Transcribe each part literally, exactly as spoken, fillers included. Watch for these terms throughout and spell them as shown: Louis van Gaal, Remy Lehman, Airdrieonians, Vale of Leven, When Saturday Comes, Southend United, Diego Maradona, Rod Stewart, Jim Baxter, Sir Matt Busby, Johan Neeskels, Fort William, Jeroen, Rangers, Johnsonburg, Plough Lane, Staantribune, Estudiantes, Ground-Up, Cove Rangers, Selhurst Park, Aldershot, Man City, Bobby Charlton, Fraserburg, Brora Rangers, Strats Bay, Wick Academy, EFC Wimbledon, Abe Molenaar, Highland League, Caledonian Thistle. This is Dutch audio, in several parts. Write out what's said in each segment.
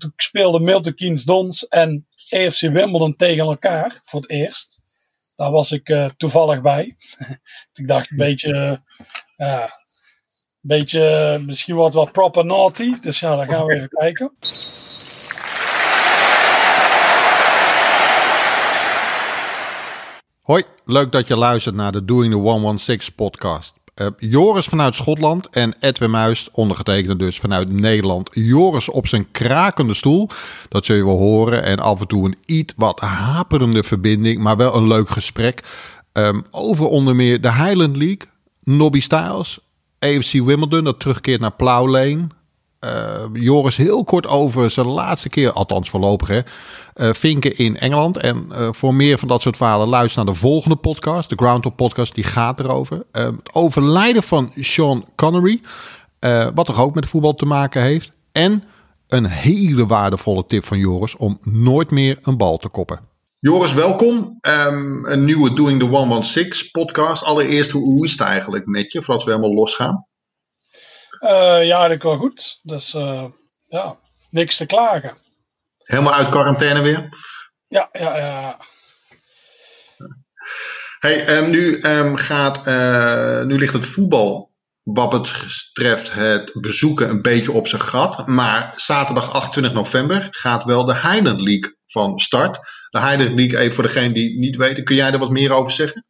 toen speelde Milton Keynes Dons en A F C Wimbledon tegen elkaar voor het eerst. Daar was ik uh, toevallig bij. Ik dacht een beetje, uh, uh, beetje uh, misschien wat, wat proper naughty. Dus ja, dan gaan we even kijken. Hoi, leuk dat je luistert naar de Doing the one sixteen podcast. Uh, Joris vanuit Schotland en Edwin Muist, ondergetekende dus vanuit Nederland. Joris op zijn krakende stoel, dat zul je wel horen. En af en toe een iets wat haperende verbinding, maar wel een leuk gesprek. Um, over onder meer de Highland League, Nobby Stiles, A F C Wimbledon, dat terugkeert naar Plough Lane. Uh, Joris heel kort over zijn laatste keer, althans voorlopig hè, uh, vinken in Engeland. En uh, voor meer van dat soort verhalen luister naar de volgende podcast, de Ground-Up podcast, die gaat erover. Uh, het overlijden van Sean Connery, uh, wat toch ook met voetbal te maken heeft. En een hele waardevolle tip van Joris om nooit meer een bal te koppen. Joris, welkom. Um, een nieuwe Doing the one sixteen podcast. Allereerst, hoe is het eigenlijk met je, voordat we helemaal losgaan? Uh, ja, dat wel goed. Dus uh, ja, niks te klagen. Helemaal uit quarantaine weer? Ja, ja, ja. Hey, um, nu, um, gaat, uh, nu ligt het voetbal wat betreft het bezoeken een beetje op zijn gat. Maar zaterdag achtentwintig november gaat wel de Highland League van start. De Highland League, even voor degene die het niet weten, kun jij er wat meer over zeggen?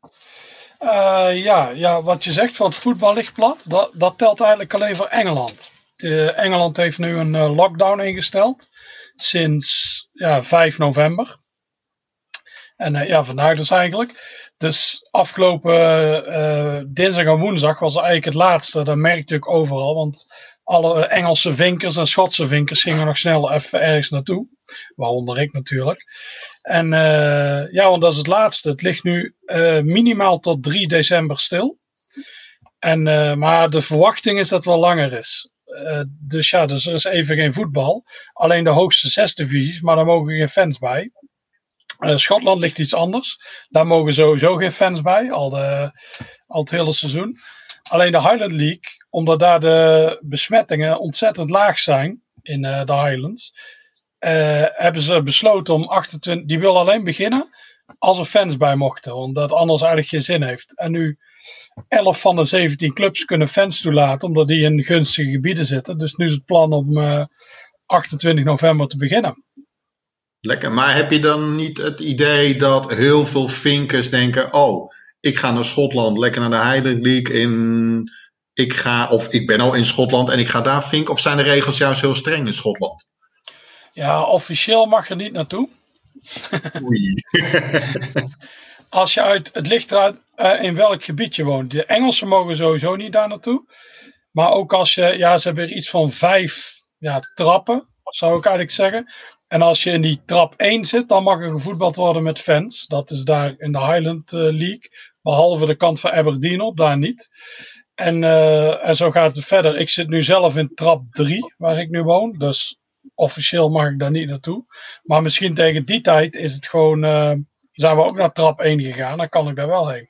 Uh, ja, ja, wat je zegt van het voetbal ligt plat, dat, dat telt eigenlijk alleen voor Engeland. Uh, Engeland heeft nu een uh, lockdown ingesteld sinds ja, vijf november. En uh, ja, vandaag dus eigenlijk. Dus afgelopen uh, dinsdag en woensdag was eigenlijk het laatste. Dat merkte ik overal, want alle Engelse vinkers en Schotse vinkers gingen nog snel even ergens naartoe. Waaronder ik natuurlijk. En uh, ja, want dat is het laatste. Het ligt nu uh, minimaal tot drie december stil. En, uh, maar de verwachting is dat het wel langer is. Uh, dus ja, dus er is even geen voetbal. Alleen de hoogste zes divisies, maar daar mogen geen fans bij. Uh, Schotland ligt iets anders. Daar mogen sowieso geen fans bij, al, de, al het hele seizoen. Alleen de Highland League, omdat daar de besmettingen ontzettend laag zijn in uh, de Highlands... Uh, hebben ze besloten om achtentwintig... Die wil alleen beginnen als er fans bij mochten. Omdat anders eigenlijk geen zin heeft. En nu elf van de zeventien clubs kunnen fans toelaten. Omdat die in gunstige gebieden zitten. Dus nu is het plan om uh, achtentwintig november te beginnen. Lekker. Maar heb je dan niet het idee dat heel veel vinkers denken... Oh, ik ga naar Schotland. Lekker naar de Highland League. In, ik ga, of ik ben al in Schotland en ik ga daar vinken. Of zijn de regels juist heel streng in Schotland? Ja, officieel mag je niet naartoe. Oei. Als je uit, het ligt eruit uh, in welk gebied je woont. De Engelsen mogen sowieso niet daar naartoe. Maar ook als je, ja, ze hebben er iets van vijf ja, trappen, zou ik eigenlijk zeggen. En als je in die trap één zit, dan mag er gevoetbald worden met fans. Dat is daar in de Highland uh, League. Behalve de kant van Aberdeen op, daar niet. En, uh, en zo gaat het verder. Ik zit nu zelf in trap drie, waar ik nu woon. Dus... Officieel mag ik daar niet naartoe. Maar misschien tegen die tijd is het gewoon, uh, zijn we ook naar trap één gegaan. Dan kan ik daar wel heen.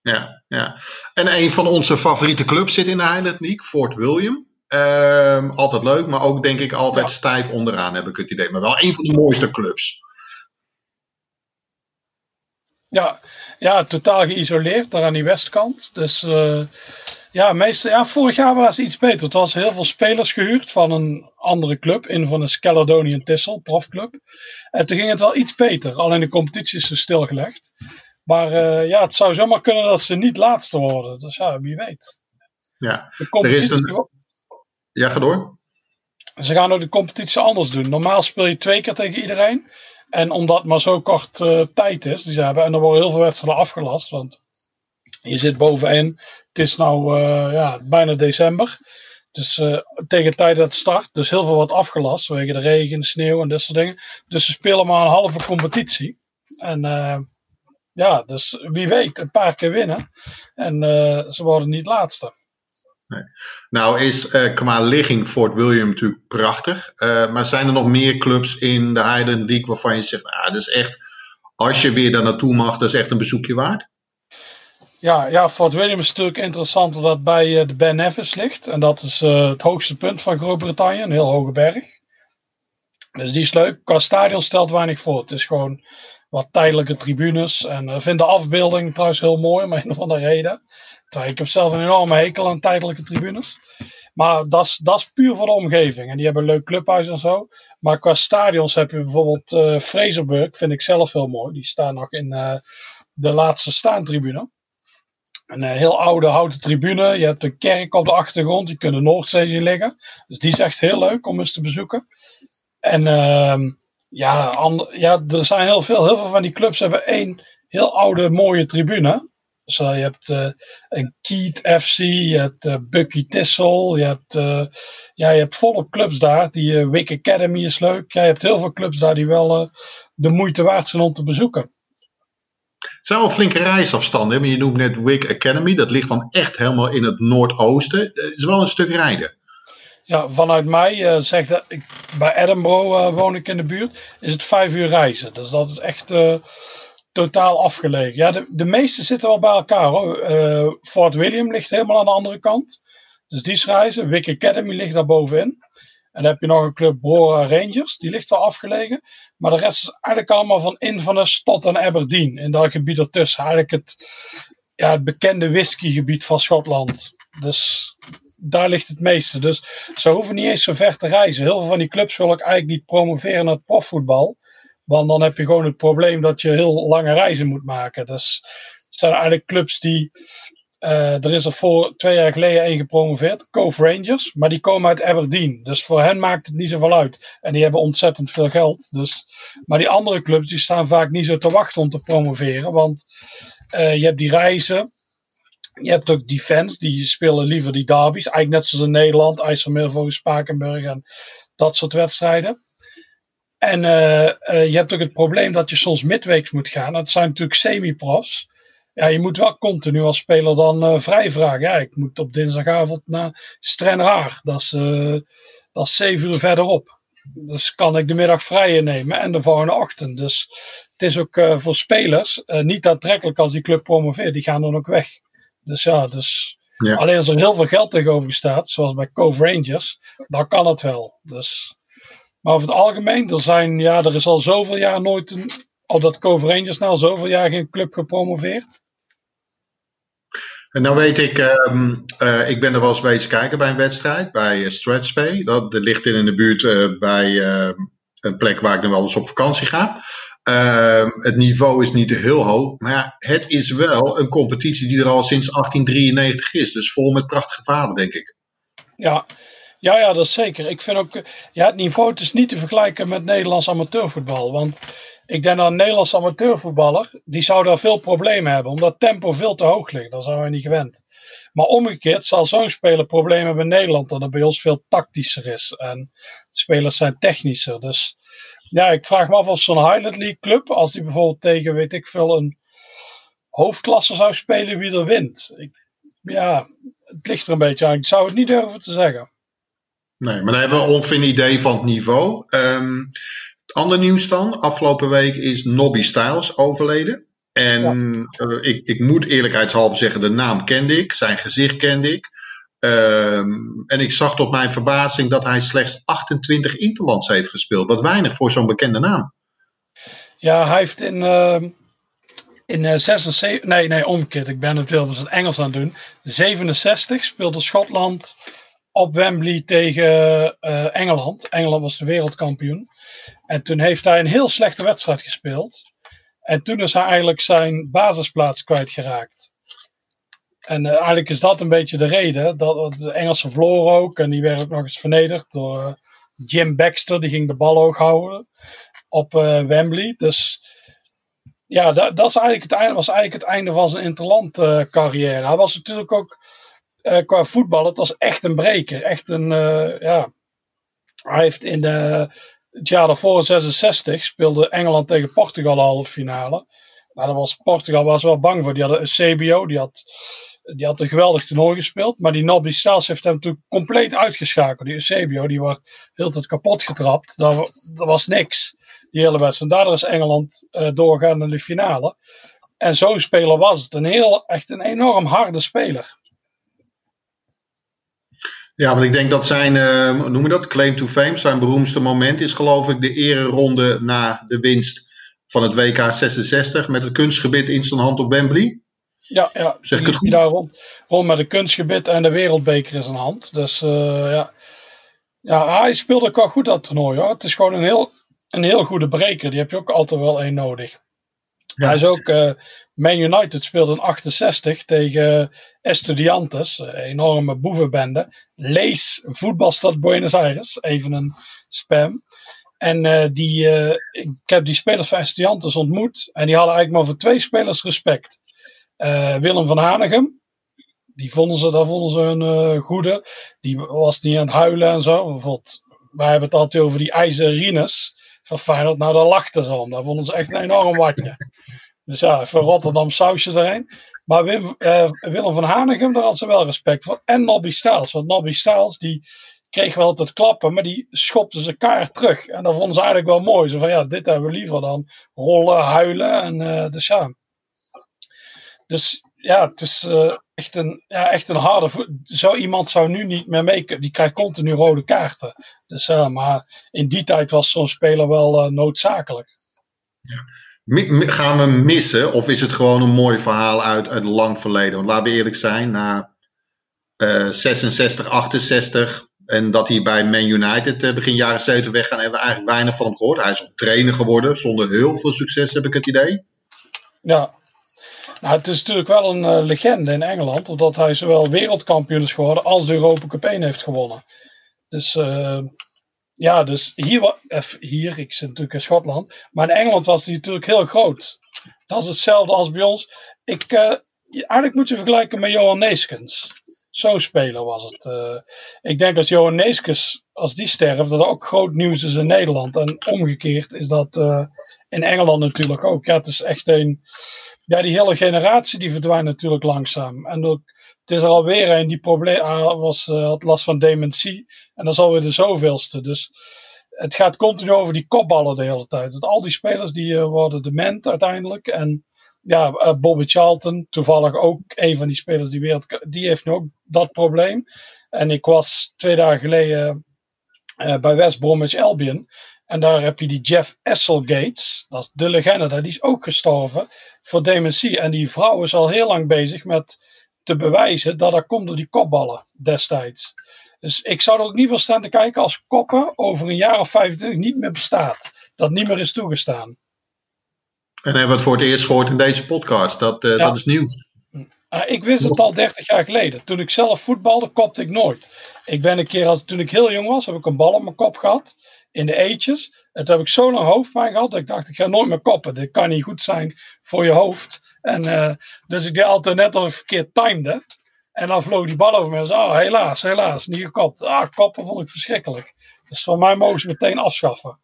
Ja, ja. En een van onze favoriete clubs zit in de Highland League. Fort William. Um, altijd leuk. Maar ook denk ik altijd ja. Stijf onderaan heb ik het idee. Maar wel een van de mooiste clubs. Ja, ja totaal geïsoleerd. Daar aan die westkant. Dus... Uh, Ja, meestal, ja, vorig jaar was het iets beter. Het was heel veel spelers gehuurd van een andere club. In van een Caledonian Thistle, profclub. En toen ging het wel iets beter. Alleen de competitie is dus stilgelegd. Maar uh, ja, het zou zomaar kunnen dat ze niet laatste worden. Dus ja, wie weet. Ja, er is een... ja ga door. Ze gaan ook de competitie anders doen. Normaal speel je twee keer tegen iedereen. En omdat het maar zo kort uh, tijd is die ze hebben. En er worden heel veel wedstrijden afgelast. Want je zit bovenin. Het is nou uh, ja, bijna december, dus uh, tegen de tijd dat het start, dus heel veel wordt afgelast, vanwege de regen, sneeuw en dat soort dingen. Dus ze spelen maar een halve competitie. En uh, ja, dus wie weet, een paar keer winnen en uh, ze worden niet laatste. Nee. Nou is uh, qua ligging Fort William natuurlijk prachtig, uh, maar zijn er nog meer clubs in de Highland League waarvan je zegt, ah, dat is echt, als je weer daar naartoe mag, dat is echt een bezoekje waard? Ja, ja, Fort William is natuurlijk interessant omdat het bij uh, de Ben Nevis ligt. En dat is uh, het hoogste punt van Groot-Brittannië, een heel hoge berg. Dus die is leuk. Qua stadion stelt weinig voor. Het is gewoon wat tijdelijke tribunes. En ik uh, vind de afbeelding trouwens heel mooi, om een of andere reden. Terwijl ik heb zelf een enorme hekel aan tijdelijke tribunes. Maar dat is puur voor de omgeving. En die hebben een leuk clubhuis en zo. Maar qua stadions heb je bijvoorbeeld uh, Fraserburg, vind ik zelf heel mooi. Die staan nog in uh, de laatste Staantribune. Een heel oude houten tribune. Je hebt een kerk op de achtergrond. Je kunt de Noordzee zien liggen. Dus die is echt heel leuk om eens te bezoeken. En uh, ja, and- ja, er zijn heel veel. Heel veel van die clubs hebben één heel oude mooie tribune. Dus uh, je hebt uh, een Keith F C. Je hebt uh, Buckie Thistle. Je hebt, uh, ja, je hebt volop clubs daar. Die uh, Wick Academy is leuk. Ja, je hebt heel veel clubs daar die wel uh, de moeite waard zijn om te bezoeken. Het zijn wel flinke reisafstanden. Maar je noemt net Wick Academy. Dat ligt dan echt helemaal in het noordoosten. Het is wel een stuk rijden. Ja, vanuit mij, uh, zeg dat ik, bij Edinburgh uh, woon ik in de buurt, is het vijf uur reizen. Dus dat is echt uh, totaal afgelegen. Ja, de, de meeste zitten wel bij elkaar, hoor. Uh, Fort William ligt helemaal aan de andere kant. Dus die is reizen. Wick Academy ligt daar bovenin. En dan heb je nog een club, Brora Rangers. Die ligt wel afgelegen. Maar de rest is eigenlijk allemaal van Inverness tot en Aberdeen. In dat gebied ertussen. Eigenlijk het, ja, het bekende whiskygebied van Schotland. Dus daar ligt het meeste. Dus ze hoeven niet eens zo ver te reizen. Heel veel van die clubs wil ik eigenlijk niet promoveren naar het profvoetbal. Want dan heb je gewoon het probleem dat je heel lange reizen moet maken. Dus het zijn eigenlijk clubs die... Uh, er is er voor twee jaar geleden één gepromoveerd, Cove Rangers, maar die komen uit Aberdeen. Dus voor hen maakt het niet zoveel uit. En die hebben ontzettend veel geld. Dus. Maar die andere clubs die staan vaak niet zo te wachten om te promoveren. Want uh, je hebt die reizen, je hebt ook die fans, die spelen liever die derbies. Eigenlijk net zoals in Nederland, IJsselmeervogels, Spakenburg en dat soort wedstrijden. En uh, uh, je hebt ook het probleem dat je soms midweeks moet gaan. Dat zijn natuurlijk semi-profs. Ja, je moet wel continu als speler dan uh, vrijvragen. Ja, ik moet op dinsdagavond naar Stranraer. Dat is, uh, dat is zeven uur verderop. Dus kan ik de middag vrij innemen en de volgende ochtend. Dus het is ook uh, voor spelers uh, niet aantrekkelijk als die club promoveert. Die gaan dan ook weg. Dus ja, dus ja. Alleen als er heel veel geld tegenover staat, zoals bij Cove Rangers, dan kan het wel. Dus. Maar over het algemeen, er, zijn, ja, er is al zoveel jaar nooit een... Al dat Cove Rangers nou zoveel jaar geen club gepromoveerd? En nou weet ik, um, uh, ik ben er wel eens bezig kijken bij een wedstrijd, bij uh, Strats Bay. Dat, dat ligt in de buurt uh, bij uh, een plek waar ik nu wel eens op vakantie ga. Uh, het niveau is niet heel hoog, maar ja, het is wel een competitie die er al sinds achttien drieënnegentig is. Dus vol met prachtige verhalen, denk ik. Ja, ja, ja, dat is zeker. Ik vind ook, ja, het niveau is niet te vergelijken met Nederlands amateurvoetbal, want... Ik denk dat een Nederlands amateurvoetballer, die zou daar veel problemen hebben, omdat tempo veel te hoog ligt. Dat zijn wij niet gewend. Maar omgekeerd zal zo'n speler problemen hebben in Nederland, dan dat bij ons veel tactischer is. En de spelers zijn technischer. Dus ja, ik vraag me af of zo'n Highland League club, als die bijvoorbeeld tegen, weet ik veel, een hoofdklasse zou spelen, wie er wint. Ik, ja, het ligt er een beetje aan. Ik zou het niet durven te zeggen. Nee, maar dan hebben we ongeveer een idee van het niveau. Um... Ander nieuws dan, afgelopen week is Nobby Stiles overleden. En ja. uh, ik, ik moet eerlijkheidshalve zeggen, de naam kende ik, zijn gezicht kende ik. Uh, en ik zag tot mijn verbazing dat hij slechts achtentwintig interlands heeft gespeeld. Wat weinig voor zo'n bekende naam. Ja, hij heeft in, uh, in uh, zesenzeventig, nee, nee, omgekeerd, ik ben het heel veel in het Engels aan het doen. zevenenzestig speelde Schotland op Wembley tegen uh, Engeland. Engeland was de wereldkampioen. En toen heeft hij een heel slechte wedstrijd gespeeld. En toen is hij eigenlijk zijn basisplaats kwijtgeraakt. En uh, eigenlijk is dat een beetje de reden. Dat de Engelsen verloren ook. En die werd ook nog eens vernederd door uh, Jim Baxter. Die ging de bal hoog houden op uh, Wembley. Dus ja, dat, dat is eigenlijk het einde, was eigenlijk het einde van zijn interland uh, carrière. Hij was natuurlijk ook uh, qua voetbal. Het was echt een breker. Echt een, uh, ja. Hij heeft in de... Het jaar daarvoor, zesenzestig, speelde Engeland tegen Portugal de halve finale. Maar dat was, Portugal was wel bang voor. Die hadden Eusebio, die had, die had een geweldig toernooi gespeeld. Maar die Nobby Stiles heeft hem natuurlijk compleet uitgeschakeld. Die Eusebio, die wordt heel tot kapot getrapt. Dat was niks, die hele wedstrijd. En daardoor is Engeland uh, doorgaan naar de finale. En zo'n speler was het. Een heel, echt een enorm harde speler. Ja, want ik denk dat zijn, uh, noem je dat, claim to fame, zijn beroemdste moment is geloof ik de ereronde na de winst van het W K zesenzestig met het kunstgebit in zijn hand op Wembley. Ja, ja, zeg ik het goed? Daar rond, rond met het kunstgebit en de wereldbeker in zijn hand. Dus uh, ja. ja, hij speelde ook wel goed dat toernooi hoor. Het is gewoon een heel, een heel goede breker, die heb je ook altijd wel één nodig. Ja. Hij is ook, uh, Man United speelde in achtenzestig tegen Estudiantes, een enorme boevenbende. Lees voetbalstad Buenos Aires, even een spam. En uh, die, uh, ik heb die spelers van Estudiantes ontmoet en die hadden eigenlijk maar voor twee spelers respect. Uh, Willem van Hanegem, die vonden ze, daar vonden ze een uh, goede. Die was niet aan het huilen en zo. Bijvoorbeeld, wij hebben het altijd over die IJzerines van Feyenoord. Nou, daar lachten ze om. Daar vonden ze echt een enorm watje. Dus ja, voor Rotterdam sausje erheen. Maar Wim, uh, Willem van Hanegem, daar had ze wel respect voor. En Nobby Stiles. Want Nobby Stiles, die kreeg wel altijd klappen, maar die schopte zijn kaart terug. En dat vonden ze eigenlijk wel mooi. Zo van, ja, dit hebben we liever dan rollen, huilen en uh, dus ja. Dus ja, het is uh, echt, een, ja, echt een harde voet. Zo iemand zou nu niet meer mee kunnen. Die krijgt continu rode kaarten. Dus ja, uh, maar in die tijd was zo'n speler wel uh, noodzakelijk. Ja. Gaan we missen of is het gewoon een mooi verhaal uit een lang verleden? Want laten we eerlijk zijn, na uh, zesenzestig, achtenzestig en dat hij bij Man United uh, begin jaren zeventig weggaan, hebben we eigenlijk weinig van hem gehoord. Hij is op trainer geworden, zonder heel veel succes heb ik het idee. Ja, nou, het is natuurlijk wel een uh, legende in Engeland, omdat hij zowel wereldkampioen is geworden als de Europa Cup één heeft gewonnen. Dus... Uh... Ja, dus hier, hier, ik zit natuurlijk in Schotland, maar in Engeland was die natuurlijk heel groot. Dat is hetzelfde als bij ons. Ik, uh, eigenlijk moet je vergelijken met Johan Neeskens. Zo'n speler was het. Uh, ik denk dat Johan Neeskens, als die sterft, dat er ook groot nieuws is in Nederland. En omgekeerd is dat uh, in Engeland natuurlijk ook. Ja, het is echt een... Ja, die hele generatie die verdwijnt natuurlijk langzaam. En dat... Het is er alweer een die probleem, ah, was, uh, had last van dementie. En dat is alweer de zoveelste. Dus het gaat continu over die kopballen de hele tijd. Dat al die spelers die uh, worden dement uiteindelijk. En ja, uh, Bobby Charlton, toevallig ook een van die spelers die wereld... Die heeft nu ook dat probleem. En ik was twee dagen geleden uh, bij West Bromwich Albion. En daar heb je die Jeff Esselgates. Dat is de legende. Die is ook gestorven voor dementie. En die vrouw is al heel lang bezig met... te bewijzen dat dat komt door die kopballen destijds. Dus ik zou er ook niet voor staan te kijken als koppen over een jaar of vijfentwintig niet meer bestaat. Dat niet meer is toegestaan. En hebben we het voor het eerst gehoord in deze podcast. Dat, uh, ja. dat is nieuws. Uh, ik wist het al dertig jaar geleden. Toen ik zelf voetbalde, kopte ik nooit. Ik ben een keer, als, toen ik heel jong was, heb ik een bal op mijn kop gehad. In de eetjes. En toen heb ik zo lang hoofdpijn gehad dat ik dacht, ik ga nooit meer koppen. Dit kan niet goed zijn voor je hoofd. En, uh, dus ik deed altijd net al verkeerd timede. En dan vloog die bal over me en zei, oh, helaas, helaas, niet gekopt. Ah, koppen vond ik verschrikkelijk. Dus van mij mogen ze meteen afschaffen.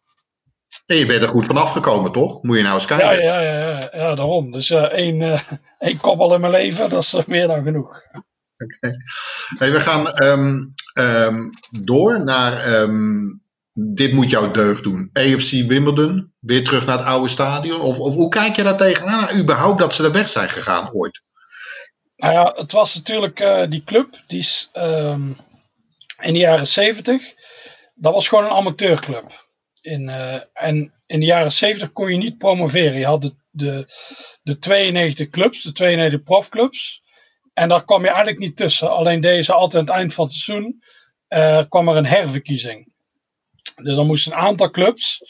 En je bent er goed van afgekomen, toch? Moet je nou eens kijken. Ja, ja, ja, ja, ja daarom. Dus uh, één, uh, één koppel in mijn leven, dat is meer dan genoeg. Okay. Hey, we gaan um, um, door naar... Um... Dit moet jouw deugd doen. A F C Wimbledon, weer terug naar het oude stadion. Of, of hoe kijk je daar tegenaan? Nou, überhaupt dat ze er weg zijn gegaan ooit. Nou ja, het was natuurlijk uh, die club. Die is um, in de jaren zeventig. Dat was gewoon een amateurclub. In, uh, en in de jaren zeventig kon je niet promoveren. Je had de, de, de tweeënnegentig clubs, de tweeënnegentig profclubs. En daar kwam je eigenlijk niet tussen. Alleen deze altijd aan het eind van het seizoen uh, kwam er een herverkiezing. Dus dan moesten een aantal clubs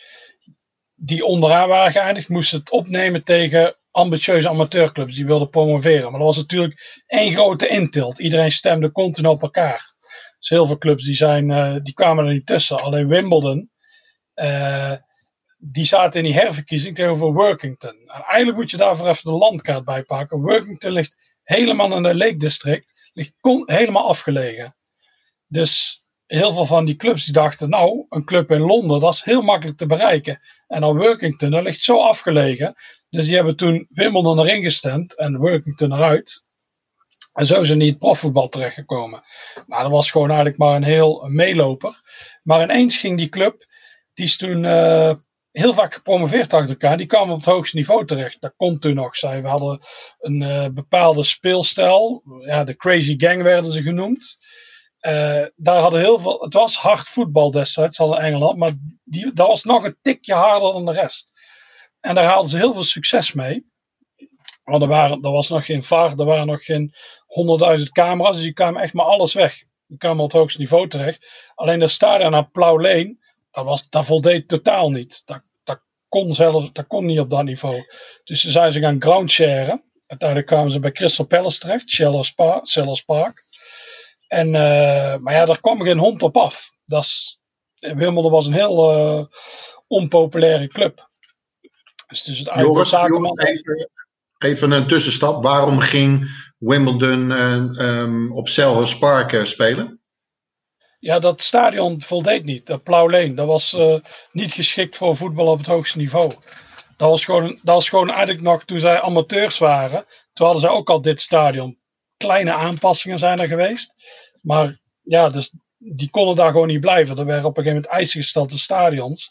die onderaan waren geëindigd, moesten het opnemen tegen ambitieuze amateurclubs die wilden promoveren. Maar dat was natuurlijk één grote intilt. Iedereen stemde continu op elkaar. Dus heel veel clubs die, zijn, uh, die kwamen er niet tussen. Alleen Wimbledon, uh, die zaten in die herverkiezing tegenover Workington. En eigenlijk moet je daarvoor even de landkaart bij pakken. Workington ligt helemaal in het Lake District, ligt kon, helemaal afgelegen. Dus... Heel veel van die clubs die dachten, nou, een club in Londen, dat is heel makkelijk te bereiken. En dan Workington, dat ligt zo afgelegen. Dus die hebben toen Wimbledon erin gestemd en Workington eruit. En zo zijn die in het profvoetbal terechtgekomen. Maar dat was gewoon eigenlijk maar een heel meeloper. Maar ineens ging die club, die is toen uh, heel vaak gepromoveerd achter elkaar. Die kwamen op het hoogste niveau terecht. Dat kon toen nog. Zij, we hadden een uh, bepaalde speelstijl. Ja, de Crazy Gang werden ze genoemd. Uh, daar hadden heel veel... Het was hard voetbal destijds, hadden Engeland. Maar die, dat was nog een tikje harder dan de rest. En daar haalden ze heel veel succes mee. Want er, waren, er was nog geen V A R. Er waren nog geen honderdduizend camera's. Dus die kwamen echt maar alles weg. Die kwamen op het hoogste niveau terecht. Alleen de stadion aan Plough Lane... Dat, was, dat voldeed totaal niet. Dat, dat, kon zelfs, dat kon niet op dat niveau. Dus toen zijn ze gaan groundsharen. Uiteindelijk kwamen ze bij Crystal Palace terecht. Selhurst Park. En, uh, maar ja, daar kwam geen hond op af. Dat is, Wimbledon was een heel uh, onpopulaire club. Dus het is het Joris, Joris, even, even een tussenstap. Waarom ging Wimbledon uh, um, op Selhurst Park uh, spelen? Ja, dat stadion voldeed niet. Dat Plough Lane, dat was uh, niet geschikt voor voetbal op het hoogste niveau. Dat was gewoon, dat was gewoon eigenlijk nog toen zij amateurs waren. Toen hadden zij ook al dit stadion. Kleine aanpassingen zijn er geweest. Maar ja, dus die konden daar gewoon niet blijven. Er werden op een gegeven moment eisen gesteld in stadions.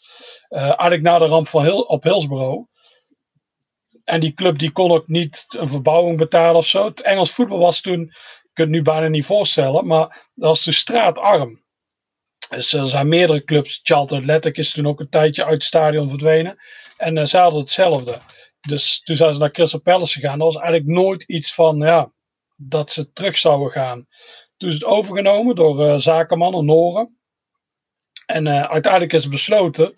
Uh, eigenlijk na de ramp van Hil- op Hillsborough. En die club die kon ook niet een verbouwing betalen of zo. Het Engels voetbal was toen... Je kunt het nu bijna niet voorstellen, maar dat was toen straatarm. Dus er zijn meerdere clubs. Charlton Athletic is toen ook een tijdje uit het stadion verdwenen. En uh, ze hadden hetzelfde. Dus toen zijn ze naar Crystal Palace gegaan. Dat was eigenlijk nooit iets van, ja, dat ze terug zouden gaan. Toen is het overgenomen door uh, zakenmannen, Noren. En uh, uiteindelijk is besloten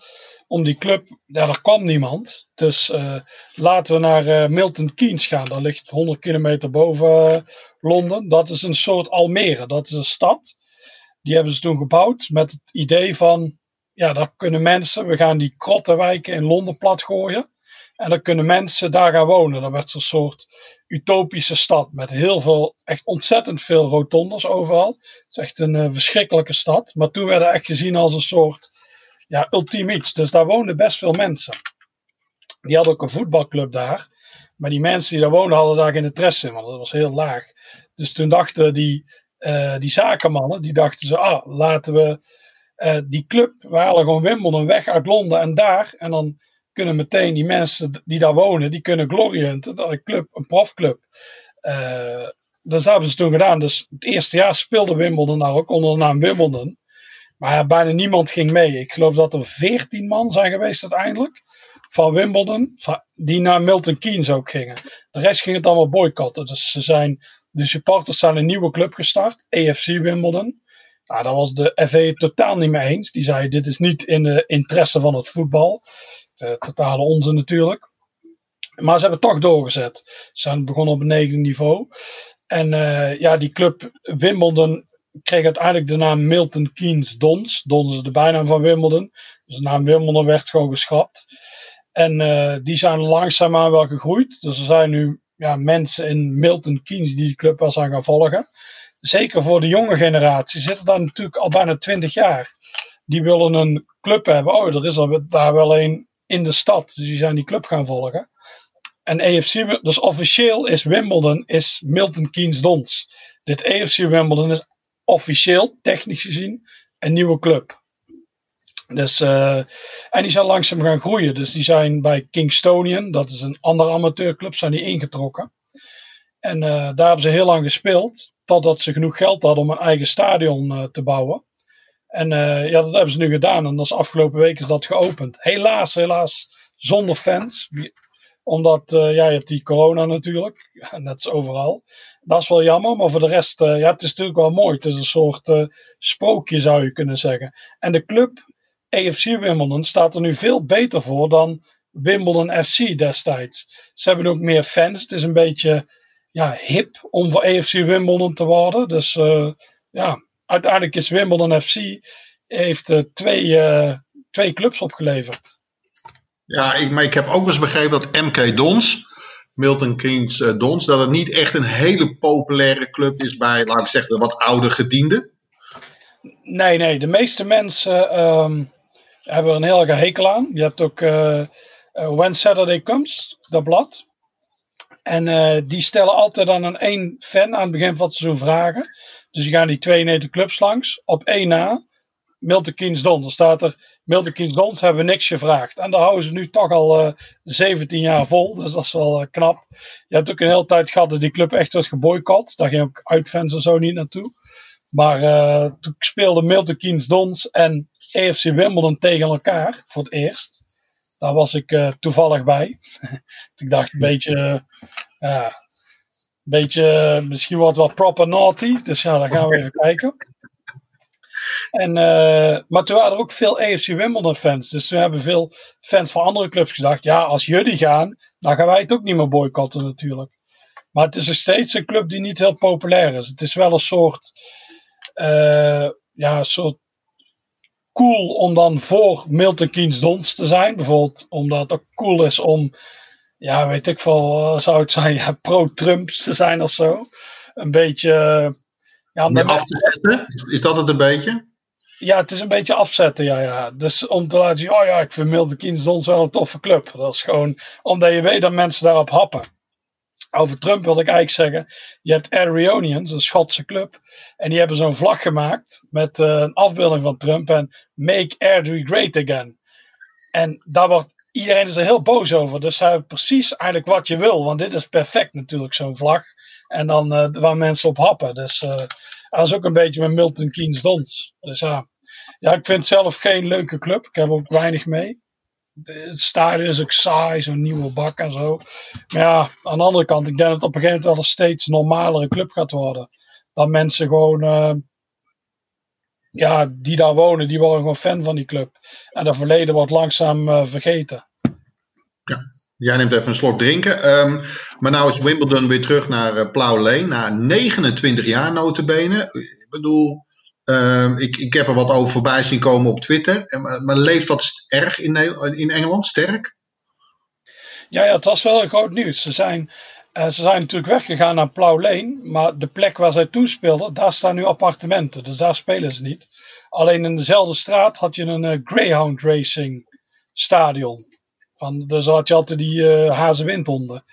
om die club, ja, daar kwam niemand. Dus uh, laten we naar uh, Milton Keynes gaan. Dat ligt honderd kilometer boven... Uh, Londen, dat is een soort Almere, dat is een stad. Die hebben ze toen gebouwd met het idee van, ja, daar kunnen mensen, we gaan die krottenwijken in Londen plat gooien. En dan kunnen mensen daar gaan wonen. Dan werd zo'n soort utopische stad met heel veel, echt ontzettend veel rotondes overal. Het is echt een uh, verschrikkelijke stad. Maar toen werd het echt gezien als een soort, ja, ultiem iets. Dus daar woonden best veel mensen. Die hadden ook een voetbalclub daar. Maar die mensen die daar woonden hadden daar geen interesse in, want dat was heel laag. Dus toen dachten die, uh, die zakenmannen, die dachten ze, ah, laten we uh, die club, we halen gewoon Wimbledon weg uit Londen en daar. En dan kunnen meteen die mensen die daar wonen, die kunnen glory hunten. Dat een club, een profclub. Uh, dat hebben ze toen gedaan. Dus het eerste jaar speelde Wimbledon nou ook onder de naam Wimbledon. Maar bijna niemand ging mee. Ik geloof dat er veertien man zijn geweest uiteindelijk. Van Wimbledon, die naar Milton Keynes ook gingen. De rest ging het allemaal boycotten. Dus ze zijn... De supporters zijn een nieuwe club gestart, A F C Wimbledon. Nou, daar was de F A totaal niet mee eens. Die zei, dit is niet in de interesse van het voetbal. De totale onzin natuurlijk. Maar ze hebben toch doorgezet. Ze zijn begonnen op het negende niveau. En uh, ja, die club Wimbledon kreeg uiteindelijk de naam Milton Keynes Dons. Dons is de bijnaam van Wimbledon. Dus de naam Wimbledon werd gewoon geschrapt. En uh, die zijn langzaamaan wel gegroeid. Dus er zijn nu... Ja, mensen in Milton Keynes die de club wel zijn gaan volgen. Zeker voor de jonge generatie zitten daar natuurlijk al bijna twintig jaar. Die willen een club hebben. Oh, er is er daar wel een in de stad. Dus die zijn die club gaan volgen. En E F C, dus officieel is Wimbledon, is Milton Keynes Dons. Dit E F C Wimbledon is officieel, technisch gezien, een nieuwe club. Dus, uh, en die zijn langzaam gaan groeien. Dus die zijn bij Kingstonian, dat is een andere amateurclub, zijn die ingetrokken. En uh, daar hebben ze heel lang gespeeld, totdat ze genoeg geld hadden om een eigen stadion uh, te bouwen. En uh, ja, dat hebben ze nu gedaan en dat is afgelopen week is dat geopend. Helaas, helaas, zonder fans. Omdat, uh, ja, je hebt die corona natuurlijk, net als overal. Dat is wel jammer, maar voor de rest, uh, ja, het is natuurlijk wel mooi. Het is een soort uh, sprookje, zou je kunnen zeggen. En de club... A F C Wimbledon staat er nu veel beter voor dan Wimbledon F C destijds. Ze hebben ook meer fans. Het is een beetje, ja, hip om voor A F C Wimbledon te worden. Dus uh, ja, uiteindelijk is Wimbledon F C heeft uh, twee, uh, twee clubs opgeleverd. Ja, ik, maar ik heb ook eens begrepen dat M K Dons, Milton Keynes uh, Dons, dat het niet echt een hele populaire club is bij, laat ik zeggen, de wat oude gedienden. Nee, nee, de meeste mensen... Um, hebben er een heel erg hekel aan. Je hebt ook uh, When Saturday Comes, dat blad. En uh, die stellen altijd aan een één fan aan het begin van het seizoen vragen. Dus die gaan die tweeënnegentig clubs langs. Op één na Milton Keynes Dons. Dan staat er, Milton Keynes Dons hebben niks gevraagd. En daar houden ze nu toch al uh, zeventien jaar vol. Dus dat is wel uh, knap. Je hebt ook een hele tijd gehad dat die club echt werd geboycott. Daar ging ook uitfans en zo niet naartoe. Maar uh, toen speelden Milton Keynes Dons en A F C Wimbledon tegen elkaar voor het eerst. Daar was ik uh, toevallig bij. Ik dacht een beetje... Uh, beetje, misschien wordt het wel proper naughty. Dus ja, dan gaan we even kijken. En, uh, maar toen waren er ook veel A F C Wimbledon fans. Dus toen hebben veel fans van andere clubs gedacht... ja, als jullie gaan, dan gaan wij het ook niet meer boycotten natuurlijk. Maar het is nog steeds een club die niet heel populair is. Het is wel een soort... Uh, ja, een soort cool om dan voor Milton Keynes Dons te zijn. Bijvoorbeeld omdat het ook cool is om... ja, weet ik veel, zou het zijn, ja, pro-Trump te zijn of zo. Een beetje... ja, om af te zetten? Is dat het een beetje? Ja, het is een beetje afzetten, ja, ja. Dus om te laten zien, oh ja, ik vind Milton Keynes Dons wel een toffe club. Dat is gewoon, omdat je weet dat mensen daarop happen. Over Trump wil ik eigenlijk zeggen, je hebt Airdrieonians, een Schotse club, en die hebben zo'n vlag gemaakt met uh, een afbeelding van Trump en Make Airdrie Great Again. En daar wordt... iedereen is er heel boos over. Dus hij heeft precies eigenlijk wat je wil. Want dit is perfect natuurlijk, zo'n vlag. En dan uh, waar mensen op happen. Dus uh, dat is ook een beetje met Milton Keynes Dons. Dus ja. Uh, ja, ik vind zelf geen leuke club. Ik heb ook weinig mee. Het stadion is ook saai. Zo'n nieuwe bak en zo. Maar ja, aan de andere kant. Ik denk dat het op een gegeven moment wel een steeds normalere club gaat worden. Dat mensen gewoon... Uh, ja, die daar wonen, die worden gewoon fan van die club. En dat verleden wordt langzaam uh, vergeten. Ja, jij neemt even een slok drinken. Um, maar nou is Wimbledon weer terug naar uh, Plough Lane. Na negenentwintig jaar notabene. Ik bedoel, um, ik, ik heb er wat over voorbij zien komen op Twitter. En, maar, maar leeft dat erg in, ne- in Engeland? Sterk? Ja, ja, het was wel een groot nieuws. Ze zijn... Uh, ze zijn natuurlijk weggegaan naar Plough Lane, maar de plek waar zij toen speelden, daar staan nu appartementen, dus daar spelen ze niet. Alleen in dezelfde straat had je een uh, Greyhound Racing stadion. Van, dus had je altijd die uh, hazewindhonden.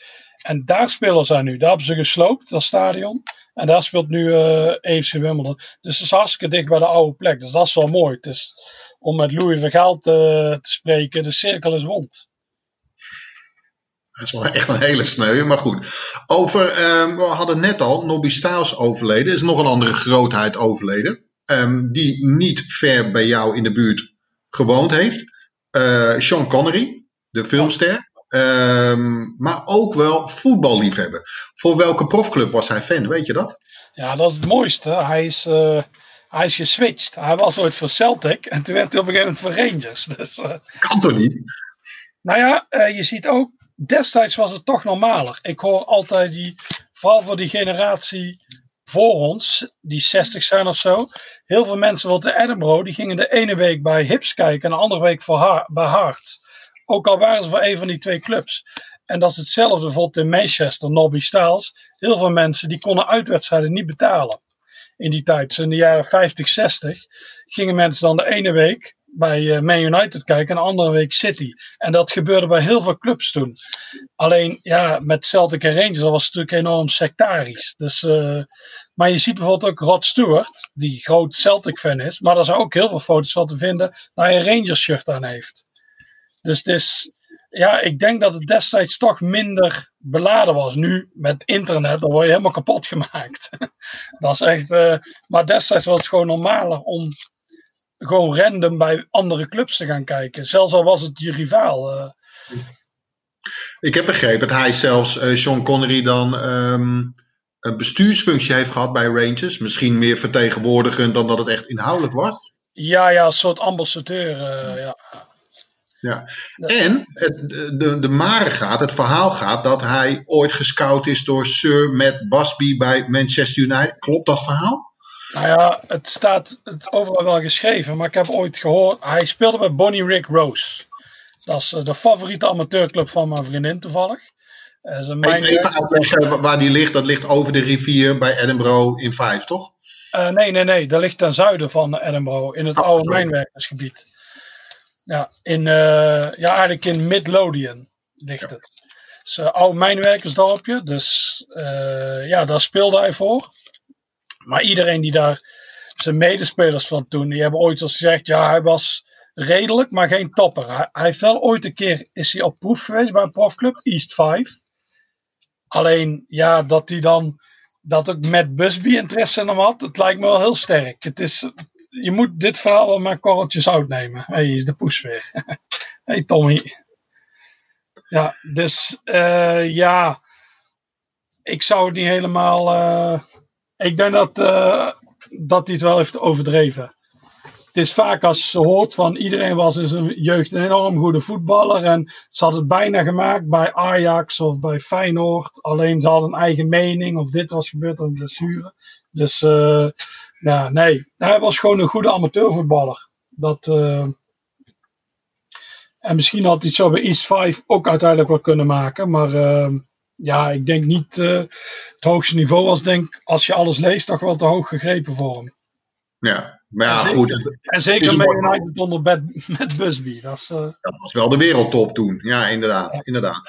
En daar spelen zij nu, daar hebben ze gesloopt, dat stadion. En daar speelt nu E F C uh, Wimbledon. Dus dat is hartstikke dicht bij de oude plek, dus dat is wel mooi. Het is, om met Louis van Gaal te, te spreken, de cirkel is rond. Dat is wel echt een hele sneu, maar goed. Over, um, we hadden net al, Nobby Stiles overleden. Is nog een andere grootheid overleden. Um, die niet ver bij jou in de buurt gewoond heeft. Uh, Sean Connery, de filmster. Um, maar ook wel voetballiefhebber. Voor welke profclub was hij fan, weet je dat? Ja, dat is het mooiste. Hij is... Uh... Hij is geswitcht. Hij was ooit voor Celtic en toen werd hij op een gegeven moment voor Rangers. Dus, uh... Kan toch niet? Nou ja, uh, je ziet ook, destijds was het toch normaler. Ik hoor altijd, die, vooral voor die generatie voor ons, die zestig zijn of zo, heel veel mensen uit de Edinburgh, die gingen de ene week bij Hips kijken en de andere week voor ha- bij Hearts. Ook al waren ze voor een van die twee clubs. En dat is hetzelfde bijvoorbeeld in Manchester, Nobby Stiles. Heel veel mensen die konden uitwedstrijden niet betalen. In die tijd, dus in de jaren vijftig, zestig, gingen mensen dan de ene week bij uh, Man United kijken en de andere week City. En dat gebeurde bij heel veel clubs toen. Alleen, ja, met Celtic en Rangers, dat was natuurlijk enorm sectarisch. Dus, uh, maar je ziet bijvoorbeeld ook Rod Stewart, die groot Celtic-fan is, maar daar zijn ook heel veel foto's van te vinden dat hij een Rangers-shirt aan heeft. Dus het is, ja, ik denk dat het destijds toch minder beladen was. Nu, met internet, dan word je helemaal kapot gemaakt. Dat is echt, uh, maar destijds was het gewoon normaler om gewoon random bij andere clubs te gaan kijken. Zelfs al was het je rivaal. Uh. Ik heb begrepen dat hij zelfs, uh, Sean Connery, dan um, een bestuursfunctie heeft gehad bij Rangers. Misschien meer vertegenwoordigend dan dat het echt inhoudelijk was. Ja, ja, een soort ambassadeur. Uh, ja. Ja. En het, de, de mare gaat, het verhaal gaat, dat hij ooit gescout is door Sir Matt Busby bij Manchester United. Klopt dat verhaal? Nou ja, het staat het overal wel geschreven, maar ik heb ooit gehoord, hij speelde bij Bonnie Rick Rose. Dat is de favoriete amateurclub van mijn vriendin toevallig. Is een even even uitleggen waar die ligt, dat ligt over de rivier bij Edinburgh in Fife, toch? Uh, nee, nee, nee, dat ligt ten zuiden van Edinburgh, in het oh, oude sorry. mijnwerkersgebied. Ja, in, uh, ja, eigenlijk in Midlothian ligt ja. het. Het is een oud mijnwerkersdorpje, dus uh, ja, daar speelde hij voor. Maar iedereen die daar zijn medespelers van toen, die hebben ooit al gezegd, ja, hij was redelijk, maar geen topper. Hij, hij heeft wel ooit een keer, is hij op proef geweest bij een profclub, East Fife. Alleen, ja, dat hij dan, dat ook met Busby interesse in hem had, het lijkt me wel heel sterk. Het is, je moet dit verhaal wel maar korreltjes zout nemen. Hé, hey, is de poes weer. Hé, hey, Tommy. Ja, dus, uh, ja, ik zou het niet helemaal, uh, ik denk dat, uh, dat hij het wel heeft overdreven. Het is vaak als ze hoort van iedereen was in zijn jeugd een enorm goede voetballer. En ze had het bijna gemaakt bij Ajax of bij Feyenoord. Alleen ze hadden een eigen mening of dit was gebeurd door blessure. Dus uh, ja, nee, hij was gewoon een goede amateurvoetballer. Dat, uh, en misschien had hij het zo bij East Five ook uiteindelijk wel kunnen maken. Maar uh, ja, ik denk niet, uh, het hoogste niveau was denk als je alles leest toch wel te hoog gegrepen voor hem. Ja, maar ja, en zeker, goed. Het, en zeker Man United onder bed, met Busby. Dat, is, uh... dat was wel de wereldtop toen. Ja, inderdaad. Ja. inderdaad.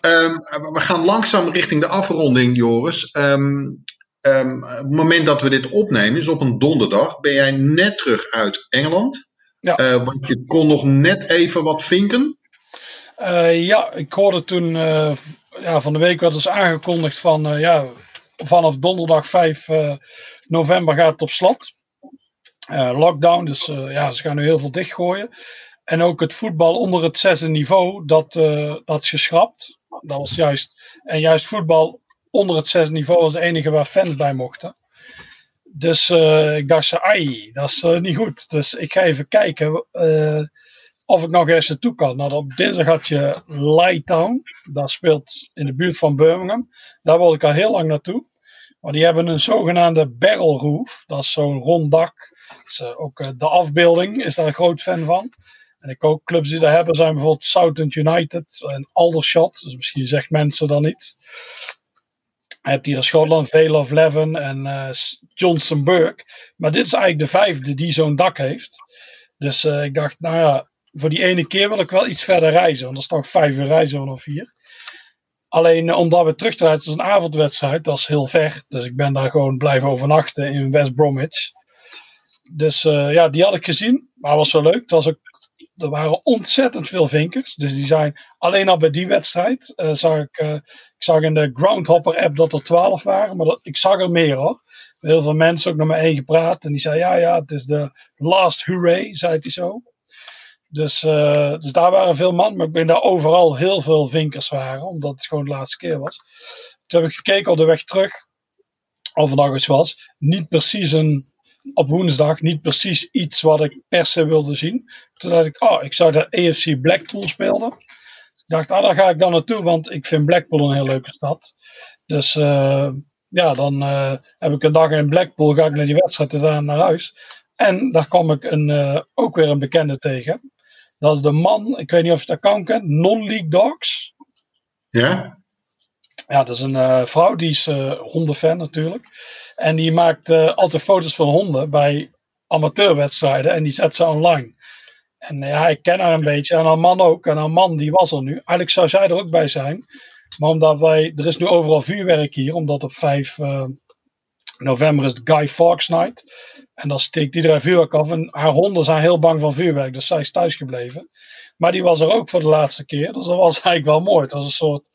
Um, we gaan langzaam richting de afronding, Joris. Um, um, het moment dat we dit opnemen is op een donderdag. Ben jij net terug uit Engeland? Ja. Uh, want je kon nog net even wat vinken. Uh, ja, ik hoorde toen uh, ja, van de week werd dus aangekondigd van uh, ja, vanaf donderdag vijf uh, november gaat het op slot. Uh, lockdown, dus uh, ja, ze gaan nu heel veel dichtgooien. En ook het voetbal onder het zesde niveau, dat, uh, dat is geschrapt. Dat was juist, en juist voetbal onder het zesde niveau was de enige waar fans bij mochten. Dus uh, ik dacht, ai, dat is uh, niet goed. Dus ik ga even kijken uh, of ik nog eens naartoe kan. Nou, op dinsdag had je Leigh-Town, dat speelt in de buurt van Birmingham. Daar wilde ik al heel lang naartoe. Maar die hebben een zogenaamde barrel roof, dat is zo'n rond dak. Dus, uh, ook uh, de afbeelding is daar een groot fan van. En ik ook clubs die daar hebben zijn bijvoorbeeld Southend United en Aldershot. Dus misschien zegt mensen dan iets. Je hebt hier in Schotland Vale of Leven en uh, Johnsonburg. Maar dit is eigenlijk de vijfde die zo'n dak heeft. Dus uh, ik dacht, nou ja, voor die ene keer wil ik wel iets verder reizen. Want dat is toch vijf uur reizen vanaf hier. Alleen uh, omdat we terug te reizen, dat is een avondwedstrijd. Dat is heel ver. Dus ik ben daar gewoon blijven overnachten in West Bromwich. Dus uh, ja, die had ik gezien. Maar het was zo leuk. Het was ook, er waren ontzettend veel vinkers. Dus die zijn alleen al bij die wedstrijd. Uh, zag ik, uh, ik zag in de Groundhopper app dat er twaalf waren. Maar dat, ik zag er meer hoor. Heel veel mensen ook nog maar één gepraat. En die zei ja, ja, het is de last hooray, zei hij zo. Dus, uh, dus daar waren veel man. Maar ik ben daar overal heel veel vinkers waren. Omdat het gewoon de laatste keer was. Toen heb ik gekeken op de weg terug. Of er nog iets was. Niet precies een... Op woensdag niet precies iets wat ik per se wilde zien. Toen dacht ik, oh, ik zou dat A F C Blackpool speelden. Ik dacht, ah, daar ga ik dan naartoe, want ik vind Blackpool een heel leuke stad. Dus uh, ja, dan uh, heb ik een dag in Blackpool, ga ik naar die wedstrijd en daarna naar huis. En daar kwam ik een, uh, ook weer een bekende tegen. Dat is de man, ik weet niet of je het account kent, Non-League Dogs. Ja? Ja, dat is een uh, vrouw, die is uh, hondenfan natuurlijk. En die maakt uh, altijd foto's van honden bij amateurwedstrijden. En die zet ze online. En ja, ik ken haar een beetje. En haar man ook. En haar man, die was er nu. Eigenlijk zou zij er ook bij zijn. Maar omdat wij... Er is nu overal vuurwerk hier. Omdat op vijf uh, november is Guy Fawkes Night. En dan steekt iedereen vuurwerk af. En haar honden zijn heel bang van vuurwerk. Dus zij is thuisgebleven. Maar die was er ook voor de laatste keer. Dus dat was eigenlijk wel mooi. Het was een soort...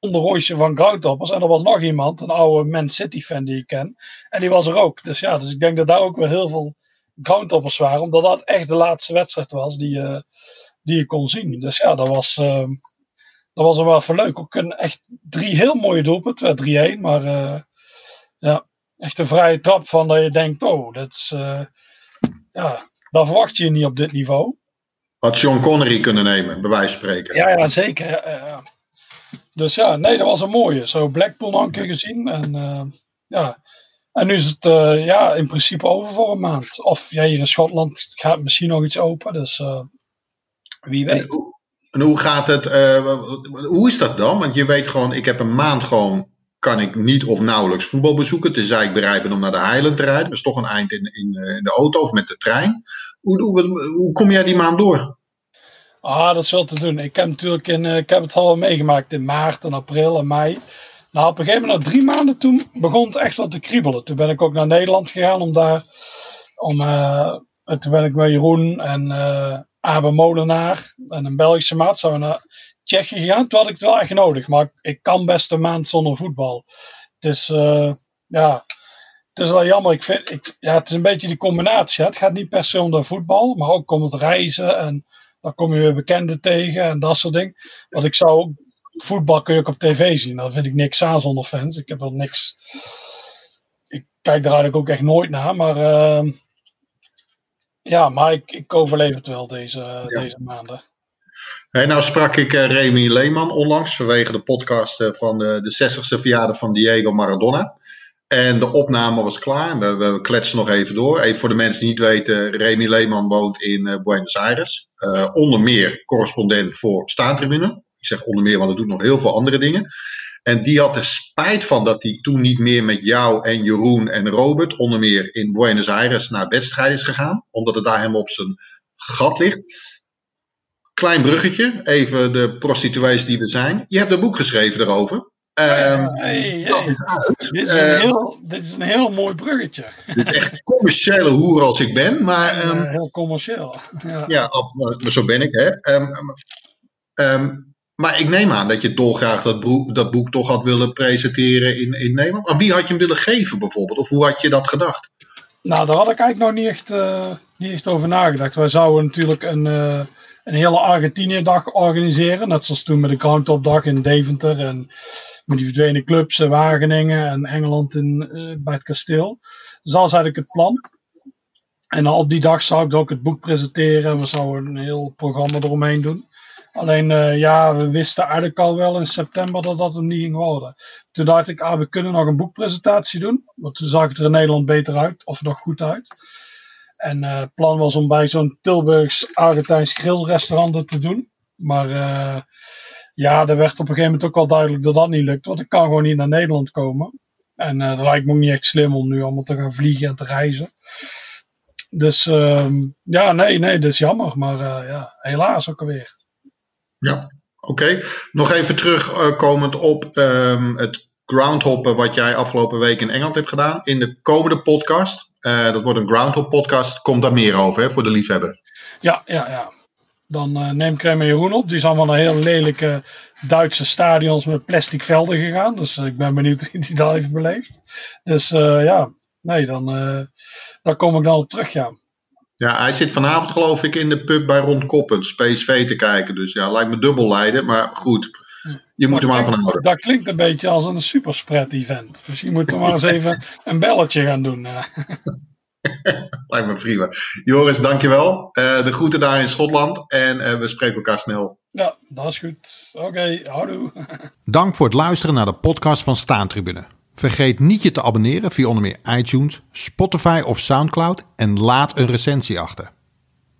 onderroosje van Groundhoppers. En er was nog iemand, een oude Man City fan die ik ken. En die was er ook. Dus ja, dus ik denk dat daar ook weer heel veel Groundhoppers waren. Omdat dat echt de laatste wedstrijd was die, uh, die je kon zien. Dus ja, dat was, uh, dat was er wel voor leuk. Ook een, echt drie heel mooie doelpunten. Het werd drie-één. Maar uh, ja, echt een vrije trap van dat je denkt, oh, dat is... Uh, ja, dat verwacht je niet op dit niveau. Had Sean Connery kunnen nemen, bij wijze van spreken. Ja, ja zeker. Ja, ja. Dus ja, nee, dat was een mooie. Zo Blackpool nog een keer gezien. En, uh, ja. en nu is het uh, ja, in principe over voor een maand. Of ja, hier in Schotland gaat misschien nog iets open. Dus uh, wie weet. En hoe, en hoe gaat het? Uh, hoe is dat dan? Want je weet gewoon, ik heb een maand gewoon... kan ik niet of nauwelijks voetbal bezoeken. Tenzij ik bereid ben om naar de Highland te rijden. Dat is toch een eind in, in, in de auto of met de trein. Hoe, hoe, hoe kom jij die maand door? Ah, dat is wel te doen. Ik heb, natuurlijk in, uh, ik heb het al wel meegemaakt in maart en april en mei. Nou, op een gegeven moment, na drie maanden toen, begon het echt wat te kriebelen. Toen ben ik ook naar Nederland gegaan om daar Om, uh, terwijl ik met Jeroen en uh, Abe Molenaar en een Belgische maat zijn we naar Tsjechië gegaan. Toen had ik het wel echt nodig, maar ik kan best een maand zonder voetbal. Het is, uh, ja, het is wel jammer. Ik vind, ik, ja, het is een beetje die combinatie. Hè. Het gaat niet per se om de voetbal, maar ook om het reizen en dan kom je weer bekenden tegen en dat soort dingen. Want ik zou, voetbal kun je ook op tv zien. Dat vind ik niks aan zonder fans. Ik heb wel niks... Ik kijk daar eigenlijk ook echt nooit naar, maar... Uh, ja, maar ik, ik overleef het wel deze, ja. deze maanden. Hey, nou sprak ik uh, Remy Lehman onlangs vanwege de podcast uh, van uh, de zestigste verjaardag van Diego Maradona. En de opname was klaar. En we, we kletsen nog even door. Even voor de mensen die niet weten, Remy Lehman woont in uh, Buenos Aires. Uh, onder meer correspondent voor Staantribune. Ik zeg onder meer, want hij doet nog heel veel andere dingen. En die had er spijt van dat hij toen niet meer met jou en Jeroen en Robert onder meer in Buenos Aires naar wedstrijden is gegaan. Omdat het daar helemaal op zijn gat ligt. Klein bruggetje, even de prostituees die we zijn. Je hebt een boek geschreven daarover. Um, hey, hey, dat is uit. Dit is, een heel, uh, dit is een heel mooi bruggetje. Dit is echt commerciële hoer als ik ben. Maar, um, ja, heel commercieel. Ja, ja maar zo ben ik. Hè. Um, um, Maar ik neem aan dat je dolgraag dat, broek, dat boek toch had willen presenteren in, in Nederland. Aan wie had je hem willen geven bijvoorbeeld? Of hoe had je dat gedacht? Nou, daar had ik eigenlijk nog niet echt, uh, niet echt over nagedacht. Wij zouden natuurlijk een, uh, een hele Argentinië-dag organiseren. Net zoals toen met de Ground-Up-dag in Deventer. En met die verdwenen clubs in Wageningen en Engeland in, uh, bij het kasteel. Dus dat was eigenlijk het plan. En op die dag zou ik ook het boek presenteren. We zouden een heel programma eromheen doen. Alleen, uh, ja, we wisten eigenlijk al wel in september dat dat hem niet ging worden. Toen dacht ik, ah, we kunnen nog een boekpresentatie doen. Want toen zag het er in Nederland beter uit, of nog goed uit. En uh, het plan was om bij zo'n Tilburgs-Argentijns grillrestaurant het te doen. Maar uh, ja, er werd op een gegeven moment ook wel duidelijk dat dat niet lukt. Want ik kan gewoon niet naar Nederland komen. En uh, dat lijkt me ook niet echt slim om nu allemaal te gaan vliegen en te reizen. Dus uh, ja, nee, nee, dat is jammer. Maar uh, ja, helaas ook alweer. Ja, oké. Okay. Nog even terugkomend op um, het groundhoppen wat jij afgelopen week in Engeland hebt gedaan. In de komende podcast, uh, dat wordt een groundhop podcast, komt daar meer over hè, voor de liefhebber. Ja, ja, ja. Dan uh, neem ik Remy en Jeroen op. Die zijn van een heel lelijke Duitse stadions met plastic velden gegaan. Dus uh, ik ben benieuwd wie die dat heeft beleefd. Dus uh, ja, nee, dan uh, daar kom ik dan op terug, ja. Ja, hij zit vanavond geloof ik in de pub bij Ron Koppens, P S V te kijken. Dus ja, lijkt me dubbel lijden, maar goed. Je moet dat hem aan van houden. Dat klinkt een beetje als een superspread event. Dus je moet er maar eens even een belletje gaan doen. Lijkt me prima. Joris, dankjewel. Uh, de groeten daar in Schotland en uh, we spreken elkaar snel. Ja, dat is goed. Oké, okay, houdoe. Dank voor het luisteren naar de podcast van Staantribune. Vergeet niet je te abonneren via onder meer iTunes, Spotify of Soundcloud en laat een recensie achter.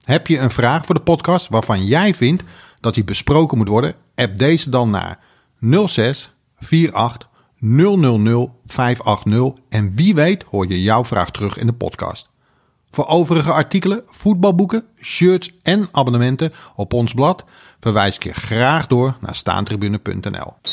Heb je een vraag voor de podcast waarvan jij vindt dat die besproken moet worden? App deze dan naar nul zes vier acht nul nul nul vijf acht nul en wie weet hoor je jouw vraag terug in de podcast. Voor overige artikelen, voetbalboeken, shirts en abonnementen op ons blad verwijs ik je graag door naar staantribune punt n l.